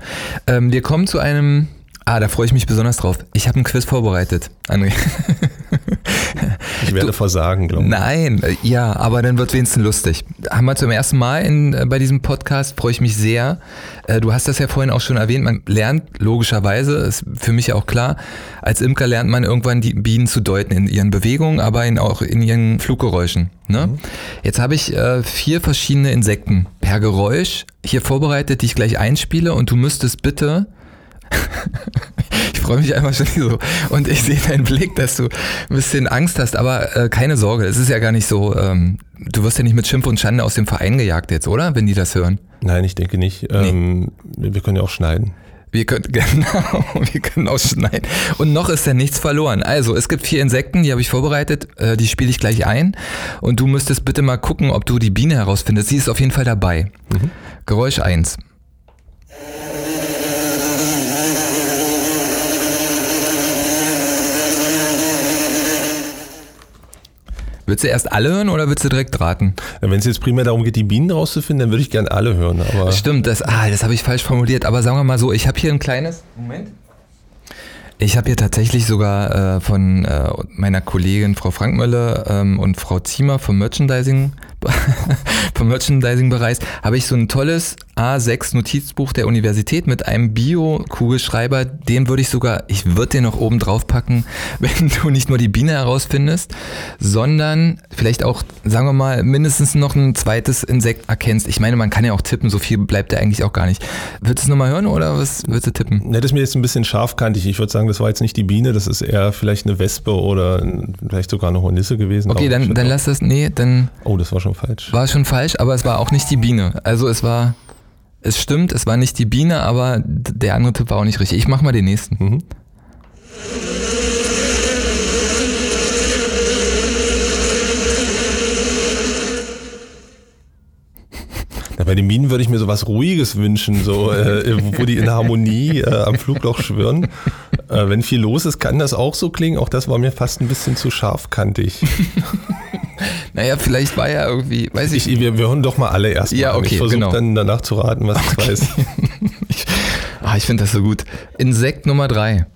Wir kommen zu einem... da freue ich mich besonders drauf. Ich habe einen Quiz vorbereitet, André. Ich werde versagen, glaube ich. Nein, ja, aber dann wird es wenigstens lustig. Haben wir zum ersten Mal bei diesem Podcast, freue ich mich sehr. Du hast das ja vorhin auch schon erwähnt, man lernt logischerweise, ist für mich ja auch klar, als Imker lernt man irgendwann die Bienen zu deuten in ihren Bewegungen, aber auch in ihren Fluggeräuschen. Ne? Mhm. Jetzt habe ich 4 verschiedene Insekten per Geräusch hier vorbereitet, die ich gleich einspiele und du müsstest bitte... Ich freue mich einfach schon so und ich sehe deinen Blick, dass du ein bisschen Angst hast, aber keine Sorge, es ist ja gar nicht so, du wirst ja nicht mit Schimpf und Schande aus dem Verein gejagt jetzt, oder? Wenn die das hören. Nein, ich denke nicht. Wir können ja auch schneiden. Wir können auch schneiden. Und noch ist ja nichts verloren. Also, es gibt 4 Insekten, die habe ich vorbereitet, die spiele ich gleich ein. Und du müsstest bitte mal gucken, ob du die Biene herausfindest. Sie ist auf jeden Fall dabei. Mhm. Geräusch 1. Willst du erst alle hören oder willst du direkt raten? Wenn es jetzt primär darum geht, die Bienen rauszufinden, dann würde ich gerne alle hören. Aber stimmt, das habe ich falsch formuliert. Aber sagen wir mal so, ich habe hier ein kleines... Moment. Ich habe hier tatsächlich sogar von meiner Kollegin Frau Frankmüller und Frau Ziemer vom Merchandising-Bereich habe ich so ein tolles A6-Notizbuch der Universität mit einem Bio-Kugelschreiber. Den würde ich sogar, ich würde den noch oben drauf packen, wenn du nicht nur die Biene herausfindest, sondern vielleicht auch, sagen wir mal, mindestens noch ein zweites Insekt erkennst. Ich meine, man kann ja auch tippen, so viel bleibt da eigentlich auch gar nicht. Würdest du es nochmal hören oder was würdest du tippen? Ne, das ist mir jetzt ein bisschen scharfkantig. Ich würde sagen, das war jetzt nicht die Biene, das ist eher vielleicht eine Wespe oder vielleicht sogar eine Hornisse gewesen. Okay, dann lass das, oh, das war schon falsch. War schon falsch, aber es war auch nicht die Biene. Also es stimmt, es war nicht die Biene, aber der andere Tipp war auch nicht richtig. Ich mach mal den nächsten. Mhm. Da bei den Bienen würde ich mir so was Ruhiges wünschen, so, wo die in Harmonie am Flugloch schwirren. Wenn viel los ist, kann das auch so klingen. Auch das war mir fast ein bisschen zu scharfkantig. Naja, vielleicht war ja irgendwie, weiß ich nicht. Wir hören doch mal alle erstmal. Ja, okay, ich versuche dann danach zu raten, was ich weiß. Ich finde das so gut. Insekt Nummer 3.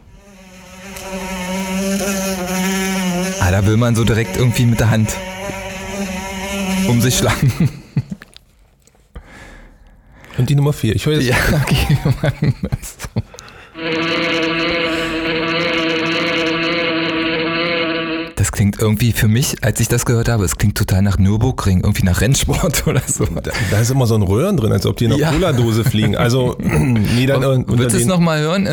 Da will man so direkt irgendwie mit der Hand um sich schlagen. Und die Nummer 4. Ich höre jetzt. Ja, okay. Das klingt irgendwie für mich, als ich das gehört habe, es klingt total nach Nürburgring, irgendwie nach Rennsport oder so. Da ist immer so ein Röhren drin, als ob die in einer Cola-Dose fliegen. Also, nee, dann. Würdest du es nochmal hören?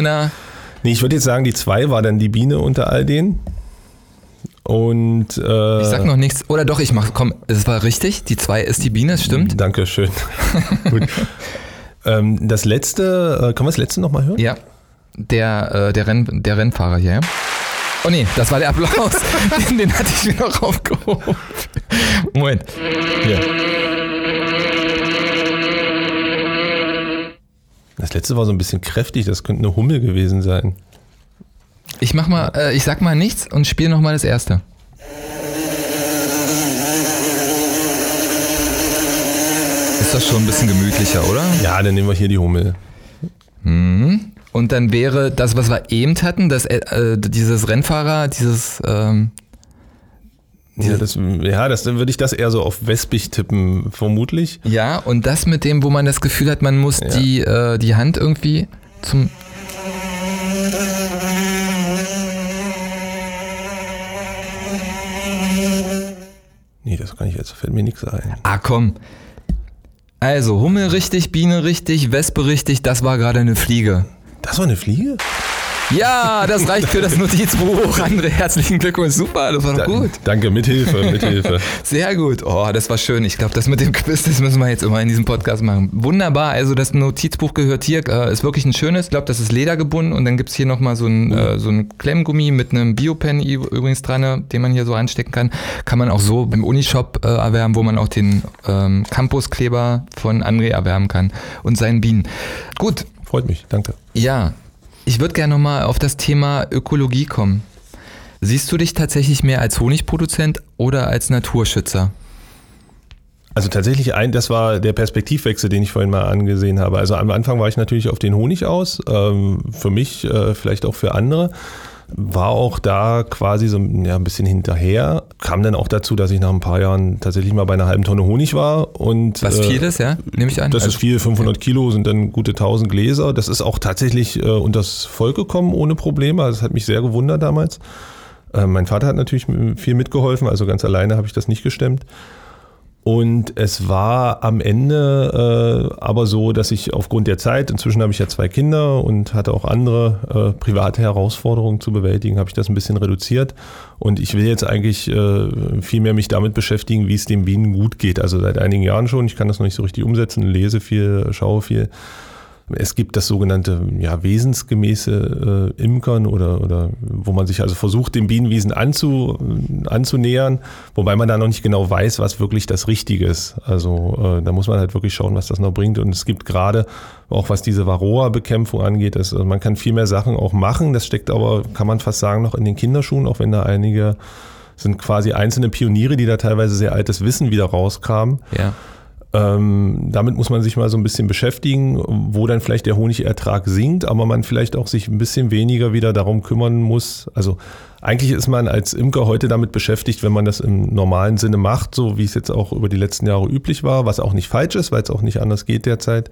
Nee, ich würde jetzt sagen, die 2 war dann die Biene unter all denen. Und ich sag noch nichts. Oder doch, es war richtig. Die 2 ist die Biene, es stimmt. Dankeschön. Gut. Das letzte, können wir das letzte nochmal hören? Ja. Der Rennfahrer hier, ja. Oh nee, das war der Applaus. den hatte ich mir noch aufgehoben. Moment. Hier. Das letzte war so ein bisschen kräftig, das könnte eine Hummel gewesen sein. Ich sag mal nichts und spiel nochmal das erste. Ist das schon ein bisschen gemütlicher, oder? Ja, dann nehmen wir hier die Hummel. Und dann wäre das, was wir eben hatten, dieses Rennfahrer, dieses... das würde ich das eher so auf wespig tippen, vermutlich. Ja, und das mit dem, wo man das Gefühl hat, man muss die Hand irgendwie zum... Nee, das kann ich jetzt, fällt mir nichts ein. Ah, komm. Also, Hummel richtig, Biene richtig, Wespe richtig, das war gerade eine Fliege. Das war eine Fliege? Ja, das reicht für das Notizbuch. André, herzlichen Glückwunsch, super, das war doch gut. Danke, mithilfe. Sehr gut, das war schön. Ich glaube, das mit dem Quiz, das müssen wir jetzt immer in diesem Podcast machen. Wunderbar, also das Notizbuch gehört hier, ist wirklich ein schönes. Ich glaube, das ist ledergebunden und dann gibt es hier nochmal so ein Klemmgummi mit einem Biopen übrigens dran, den man hier so anstecken kann. Kann man auch so im Unishop erwerben, wo man auch den Campuskleber von André erwerben kann und seinen Bienen. Gut. Freut mich, danke. Ja. Ich würde gerne nochmal auf das Thema Ökologie kommen. Siehst du dich tatsächlich mehr als Honigproduzent oder als Naturschützer? Also tatsächlich, das war der Perspektivwechsel, den ich vorhin mal angesehen habe. Also am Anfang war ich natürlich auf den Honig aus, für mich, vielleicht auch für andere. War auch da quasi so ein bisschen hinterher. Kam dann auch dazu, dass ich nach ein paar Jahren tatsächlich mal bei einer halben Tonne Honig war. Und, was viel ist, ja? Nehme ich an. Das ist viel, 500 Kilo sind dann gute 1000 Gläser. Das ist auch tatsächlich unters Volk gekommen ohne Probleme. Also das hat mich sehr gewundert damals. Mein Vater hat natürlich viel mitgeholfen, also ganz alleine habe ich das nicht gestemmt. Und es war am Ende aber so, dass ich aufgrund der Zeit, inzwischen habe ich ja 2 Kinder und hatte auch andere private Herausforderungen zu bewältigen, habe ich das ein bisschen reduziert. Und ich will jetzt eigentlich viel mehr mich damit beschäftigen, wie es den Bienen gut geht. Also seit einigen Jahren schon, ich kann das noch nicht so richtig umsetzen, lese viel, schaue viel. Es gibt das sogenannte wesensgemäße Imkern oder wo man sich also versucht, den Bienenwiesen anzunähern, wobei man da noch nicht genau weiß, was wirklich das Richtige ist. Also da muss man halt wirklich schauen, was das noch bringt. Und es gibt gerade auch, was diese Varroa-Bekämpfung angeht, also man kann viel mehr Sachen auch machen. Das steckt aber, kann man fast sagen, noch in den Kinderschuhen, auch wenn da einige sind quasi einzelne Pioniere, die da teilweise sehr altes Wissen wieder rauskamen. Ja. Damit muss man sich mal so ein bisschen beschäftigen, wo dann vielleicht der Honigertrag sinkt, aber man vielleicht auch sich ein bisschen weniger wieder darum kümmern muss. Also eigentlich ist man als Imker heute damit beschäftigt, wenn man das im normalen Sinne macht, so wie es jetzt auch über die letzten Jahre üblich war, was auch nicht falsch ist, weil es auch nicht anders geht derzeit,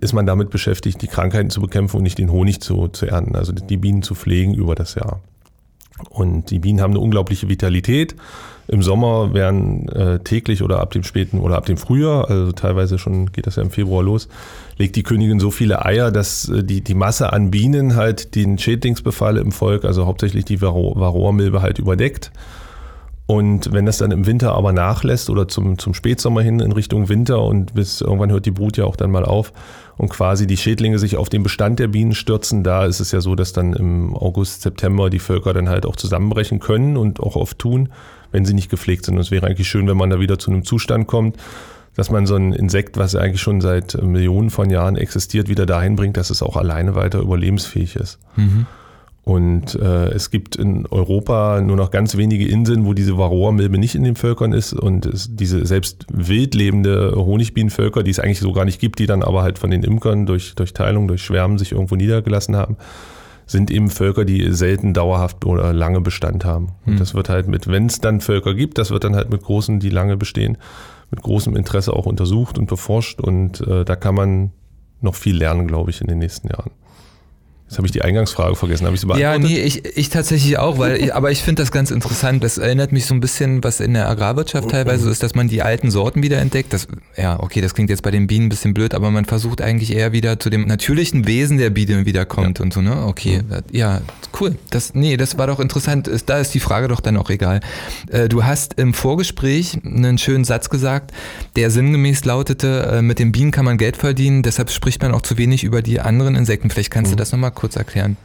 ist man damit beschäftigt, die Krankheiten zu bekämpfen und nicht den Honig zu ernten, also die Bienen zu pflegen über das Jahr. Und die Bienen haben eine unglaubliche Vitalität. Im Sommer werden täglich oder ab dem Frühjahr, also teilweise schon geht das ja im Februar los, legt die Königin so viele Eier, dass die Masse an Bienen halt den Schädlingsbefall im Volk, also hauptsächlich die Varroamilbe halt überdeckt. Und wenn das dann im Winter aber nachlässt oder zum Spätsommer hin in Richtung Winter und bis irgendwann hört die Brut ja auch dann mal auf und quasi die Schädlinge sich auf den Bestand der Bienen stürzen, da ist es ja so, dass dann im August, September die Völker dann halt auch zusammenbrechen können und auch oft tun, wenn sie nicht gepflegt sind. Und es wäre eigentlich schön, wenn man da wieder zu einem Zustand kommt, dass man so ein Insekt, was eigentlich schon seit Millionen von Jahren existiert, wieder dahin bringt, dass es auch alleine weiter überlebensfähig ist. Mhm. Und es gibt in Europa nur noch ganz wenige Inseln, wo diese Varroamilbe nicht in den Völkern ist, und diese selbst wild lebende Honigbienenvölker, die es eigentlich so gar nicht gibt, die dann aber halt von den Imkern durch Teilung, durch Schwärmen sich irgendwo niedergelassen haben, sind eben Völker, die selten dauerhaft oder lange Bestand haben. Und das wird halt wenn es dann Völker gibt, das wird dann halt mit großen, die lange bestehen, mit großem Interesse auch untersucht und beforscht, und da kann man noch viel lernen, glaube ich, in den nächsten Jahren. Jetzt habe ich die Eingangsfrage vergessen. Habe ich sie beantwortet? Ja, nee, ich tatsächlich auch, aber ich finde das ganz interessant. Das erinnert mich so ein bisschen, was in der Agrarwirtschaft teilweise ist, dass man die alten Sorten wieder entdeckt. Das klingt jetzt bei den Bienen ein bisschen blöd, aber man versucht eigentlich eher wieder zu dem natürlichen Wesen der Biene wiederkommt und so, ne? Okay, ja, cool. Das war doch interessant. Da ist die Frage doch dann auch egal. Du hast im Vorgespräch einen schönen Satz gesagt, der sinngemäß lautete, mit den Bienen kann man Geld verdienen, deshalb spricht man auch zu wenig über die anderen Insekten. Vielleicht kannst du das nochmal kurz erklären.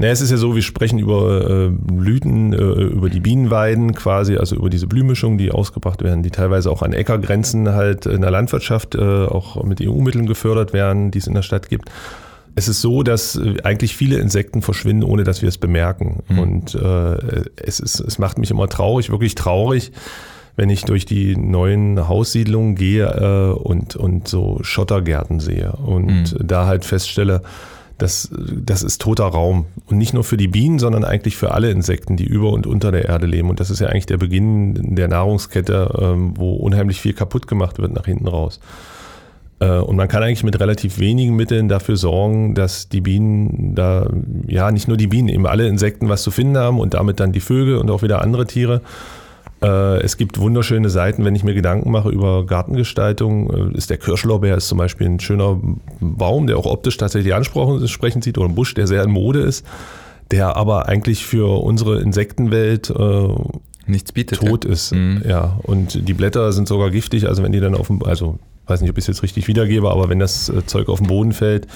Es ist ja so, wir sprechen über Blüten, über die Bienenweiden quasi, also über diese Blühmischungen, die ausgebracht werden, die teilweise auch an Äckergrenzen halt in der Landwirtschaft auch mit EU-Mitteln gefördert werden, die es in der Stadt gibt. Es ist so, dass eigentlich viele Insekten verschwinden, ohne dass wir es bemerken. Und es macht mich immer traurig, wirklich traurig, wenn ich durch die neuen Haussiedlungen gehe und so Schottergärten sehe und da halt feststelle, das ist toter Raum. Und nicht nur für die Bienen, sondern eigentlich für alle Insekten, die über und unter der Erde leben. Und das ist ja eigentlich der Beginn der Nahrungskette, wo unheimlich viel kaputt gemacht wird nach hinten raus. Und man kann eigentlich mit relativ wenigen Mitteln dafür sorgen, dass die Bienen da, ja, nicht nur die Bienen, eben alle Insekten was zu finden haben und damit dann die Vögel und auch wieder andere Tiere. Es gibt wunderschöne Seiten, wenn ich mir Gedanken mache über Gartengestaltung, ist der Kirschlorbeer ist zum Beispiel ein schöner Baum, der auch optisch tatsächlich ansprechend sieht, oder ein Busch, der sehr in Mode ist, der aber eigentlich für unsere Insektenwelt nichts bietet, tot ist. Ja, und die Blätter sind sogar giftig, also wenn die dann weiß nicht, ob ich es jetzt richtig wiedergebe, aber wenn das Zeug auf den Boden fällt,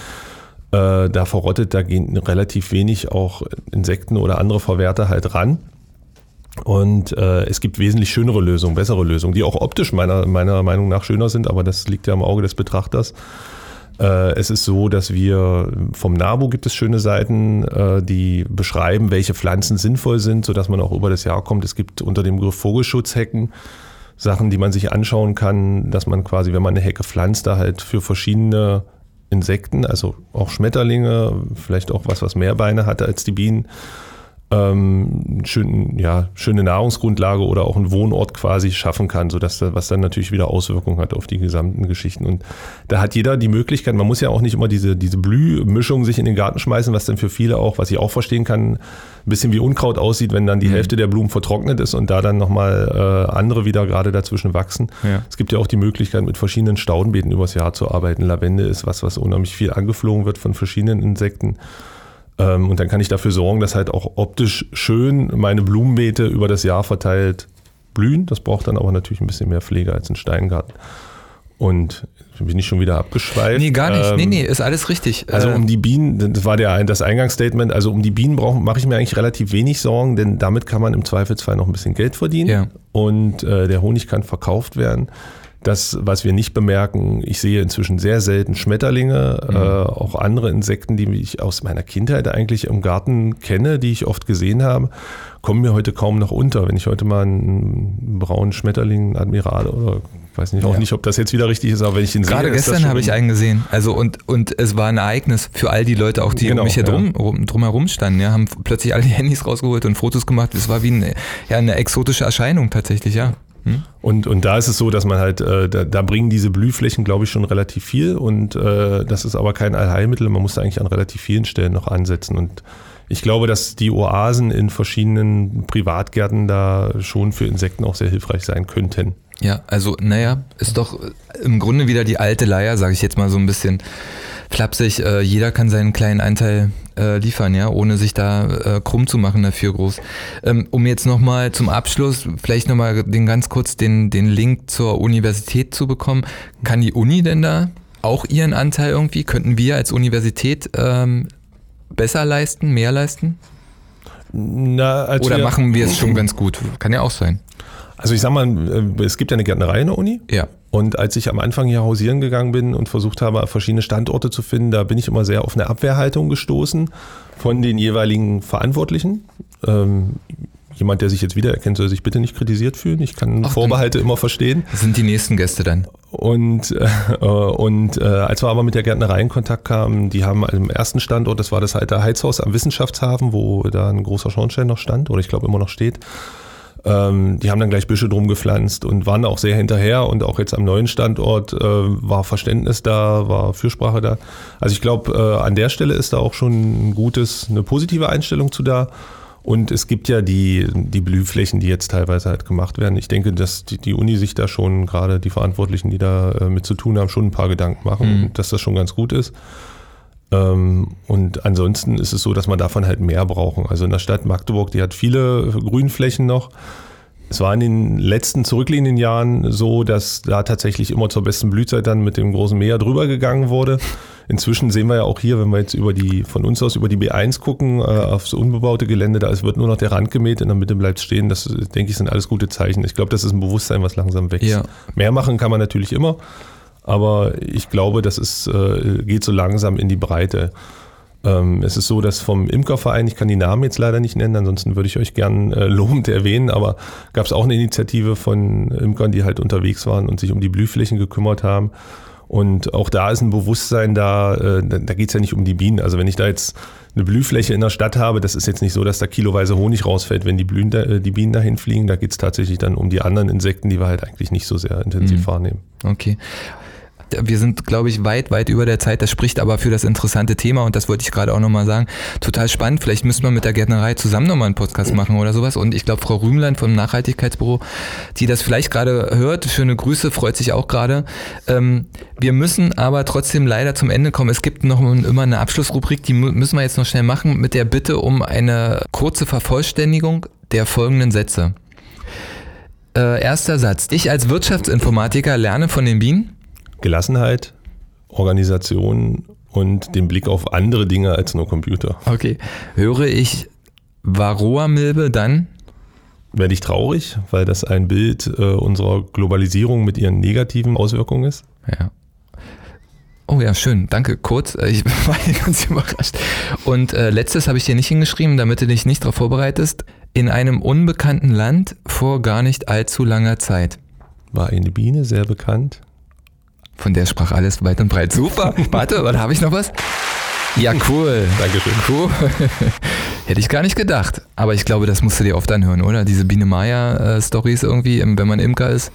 da verrottet, da gehen relativ wenig auch Insekten oder andere Verwerter halt ran. Und es gibt wesentlich schönere Lösungen, bessere Lösungen, die auch optisch meiner Meinung nach schöner sind, aber das liegt ja im Auge des Betrachters. Es ist so, dass wir vom NABU gibt es schöne Seiten, die beschreiben, welche Pflanzen sinnvoll sind, sodass man auch über das Jahr kommt. Es gibt unter dem Begriff Vogelschutzhecken Sachen, die man sich anschauen kann, dass man quasi, wenn man eine Hecke pflanzt, da halt für verschiedene Insekten, also auch Schmetterlinge, vielleicht auch was mehr Beine hat als die Bienen, schöne Nahrungsgrundlage oder auch einen Wohnort quasi schaffen kann, sodass das, was dann natürlich wieder Auswirkungen hat auf die gesamten Geschichten. Und da hat jeder die Möglichkeit, man muss ja auch nicht immer diese Blühmischung sich in den Garten schmeißen, was dann für viele auch, was ich auch verstehen kann, ein bisschen wie Unkraut aussieht, wenn dann die Hälfte der Blumen vertrocknet ist und da dann nochmal andere wieder gerade dazwischen wachsen. Ja. Es gibt ja auch die Möglichkeit, mit verschiedenen Staudenbeeten übers Jahr zu arbeiten. Lavende ist was unheimlich viel angeflogen wird von verschiedenen Insekten. Und dann kann ich dafür sorgen, dass halt auch optisch schön meine Blumenbeete über das Jahr verteilt blühen. Das braucht dann aber natürlich ein bisschen mehr Pflege als ein Steingarten. Und bin ich schon wieder abgeschweift? Nee, gar nicht. Nee, ist alles richtig. Also um die Bienen, das war das Eingangsstatement, also um die Bienen mache ich mir eigentlich relativ wenig Sorgen, denn damit kann man im Zweifelsfall noch ein bisschen Geld verdienen. Ja. Und der Honig kann verkauft werden. Das, was wir nicht bemerken, ich sehe inzwischen sehr selten Schmetterlinge, auch andere Insekten, die ich aus meiner Kindheit eigentlich im Garten kenne, die ich oft gesehen habe, kommen mir heute kaum noch unter. Wenn ich heute mal einen braunen Schmetterling, Admiral oder ich weiß nicht, auch nicht, ob das jetzt wieder richtig ist, aber wenn ich ihn sehe. Gerade gestern habe ich einen gesehen. Also und es war ein Ereignis für all die Leute, auch die um mich hier drumherum standen, haben plötzlich alle die Handys rausgeholt und Fotos gemacht. Es war wie eine exotische Erscheinung tatsächlich, ja. Und da ist es so, dass man halt, da bringen diese Blühflächen, glaube ich, schon relativ viel und das ist aber kein Allheilmittel, man muss da eigentlich an relativ vielen Stellen noch ansetzen und ich glaube, dass die Oasen in verschiedenen Privatgärten da schon für Insekten auch sehr hilfreich sein könnten. Ja, also ist doch im Grunde wieder die alte Leier, sage ich jetzt mal so ein bisschen flapsig, jeder kann seinen kleinen Anteil liefern, ja, ohne sich da krumm zu machen dafür groß. Um jetzt nochmal zum Abschluss vielleicht nochmal den Link zur Universität zu bekommen, kann die Uni denn da auch ihren Anteil irgendwie, könnten wir als Universität besser leisten, mehr leisten? Oder machen wir es schon ganz gut? Kann ja auch sein. Also ich sag mal, es gibt ja eine Gärtnerei in der Uni. Ja. Und als ich am Anfang hier hausieren gegangen bin und versucht habe, verschiedene Standorte zu finden, da bin ich immer sehr auf eine Abwehrhaltung gestoßen von den jeweiligen Verantwortlichen. Jemand, der sich jetzt wiedererkennt, soll sich bitte nicht kritisiert fühlen. Ich kann Vorbehalte immer verstehen. Das sind die nächsten Gäste dann. Und als wir aber mit der Gärtnerei in Kontakt kamen, die haben am ersten Standort, das war das alte Heizhaus am Wissenschaftshafen, wo da ein großer Schornstein noch stand oder ich glaube immer noch steht, die haben dann gleich Büsche drum gepflanzt und waren auch sehr hinterher. Und auch jetzt am neuen Standort war Verständnis da, war Fürsprache da. Also ich glaube, an der Stelle ist da auch schon eine positive Einstellung zu da. Und es gibt ja die Blühflächen, die jetzt teilweise halt gemacht werden. Ich denke, dass die Uni sich da schon, gerade die Verantwortlichen, die da mit zu tun haben, schon ein paar Gedanken machen, und dass das schon ganz gut ist. Und ansonsten ist es so, dass man davon halt mehr brauchen. Also in der Stadt Magdeburg, die hat viele Grünflächen noch. Es war in den letzten zurückliegenden Jahren so, dass da tatsächlich immer zur besten Blütezeit dann mit dem großen Mäher drüber gegangen wurde. Inzwischen sehen wir ja auch hier, wenn wir jetzt von uns aus über die B1 gucken, aufs unbebaute Gelände, da wird nur noch der Rand gemäht, in der Mitte bleibt stehen. Das, denke ich, sind alles gute Zeichen. Ich glaube, das ist ein Bewusstsein, was langsam wächst. Ja. Mehr machen kann man natürlich immer, aber ich glaube, das geht so langsam in die Breite. Es ist so, dass vom Imkerverein, ich kann die Namen jetzt leider nicht nennen, ansonsten würde ich euch gern lobend erwähnen, aber gab es auch eine Initiative von Imkern, die halt unterwegs waren und sich um die Blühflächen gekümmert haben. Und auch da ist ein Bewusstsein da geht es ja nicht um die Bienen. Also wenn ich da jetzt eine Blühfläche in der Stadt habe, das ist jetzt nicht so, dass da kiloweise Honig rausfällt, wenn die Bienen dahin fliegen. Da geht es tatsächlich dann um die anderen Insekten, die wir halt eigentlich nicht so sehr intensiv wahrnehmen. Okay. Wir sind, glaube ich, weit, weit über der Zeit. Das spricht aber für das interessante Thema und das wollte ich gerade auch nochmal sagen. Total spannend. Vielleicht müssen wir mit der Gärtnerei zusammen nochmal einen Podcast machen oder sowas. Und ich glaube, Frau Rühmland vom Nachhaltigkeitsbüro, die das vielleicht gerade hört, schöne Grüße, freut sich auch gerade. Wir müssen aber trotzdem leider zum Ende kommen. Es gibt noch immer eine Abschlussrubrik, die müssen wir jetzt noch schnell machen, mit der Bitte um eine kurze Vervollständigung der folgenden Sätze. Erster Satz. Ich als Wirtschaftsinformatiker lerne von den Bienen Gelassenheit, Organisation und den Blick auf andere Dinge als nur Computer. Okay. Höre ich Varroamilbe, dann werde ich traurig, weil das ein Bild unserer Globalisierung mit ihren negativen Auswirkungen ist. Ja. Oh ja, schön. Danke. Kurz. Ich war hier ganz überrascht. Und letztes habe ich dir nicht hingeschrieben, damit du dich nicht darauf vorbereitest. In einem unbekannten Land vor gar nicht allzu langer Zeit. War eine Biene sehr bekannt. Von der sprach alles weit und breit. Super. Warte, oder habe ich noch was? Ja, cool. Dankeschön. Cool. Hätte ich gar nicht gedacht. Aber ich glaube, das musst du dir oft anhören, oder? Diese Biene Maja-Stories irgendwie, wenn man Imker ist.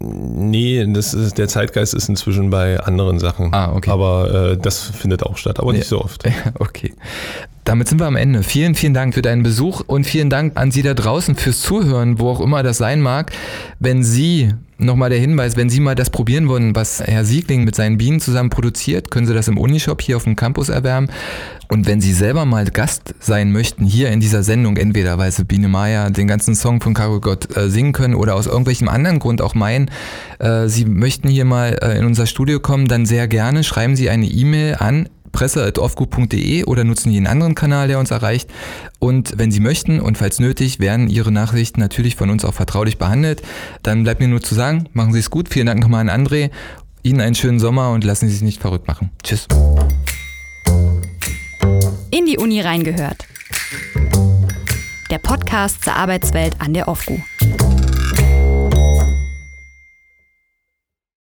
Nee, der Zeitgeist ist inzwischen bei anderen Sachen. Ah, okay. Aber das findet auch statt, aber nicht so oft. Okay. Damit sind wir am Ende. Vielen, vielen Dank für deinen Besuch und vielen Dank an Sie da draußen fürs Zuhören, wo auch immer das sein mag. Nochmal der Hinweis, wenn Sie mal das probieren wollen, was Herr Siegling mit seinen Bienen zusammen produziert, können Sie das im Unishop hier auf dem Campus erwerben. Und wenn Sie selber mal Gast sein möchten, hier in dieser Sendung, entweder weil Sie Biene Maja den ganzen Song von Caro Gott singen können oder aus irgendwelchem anderen Grund auch meinen, Sie möchten hier mal in unser Studio kommen, dann sehr gerne schreiben Sie eine E-Mail an presse@ofgu.de oder nutzen jeden anderen Kanal, der uns erreicht. Und wenn Sie möchten und falls nötig, werden Ihre Nachrichten natürlich von uns auch vertraulich behandelt. Dann bleibt mir nur zu sagen, machen Sie es gut. Vielen Dank nochmal an André. Ihnen einen schönen Sommer und lassen Sie sich nicht verrückt machen. Tschüss. In die Uni reingehört. Der Podcast zur Arbeitswelt an der OFGU.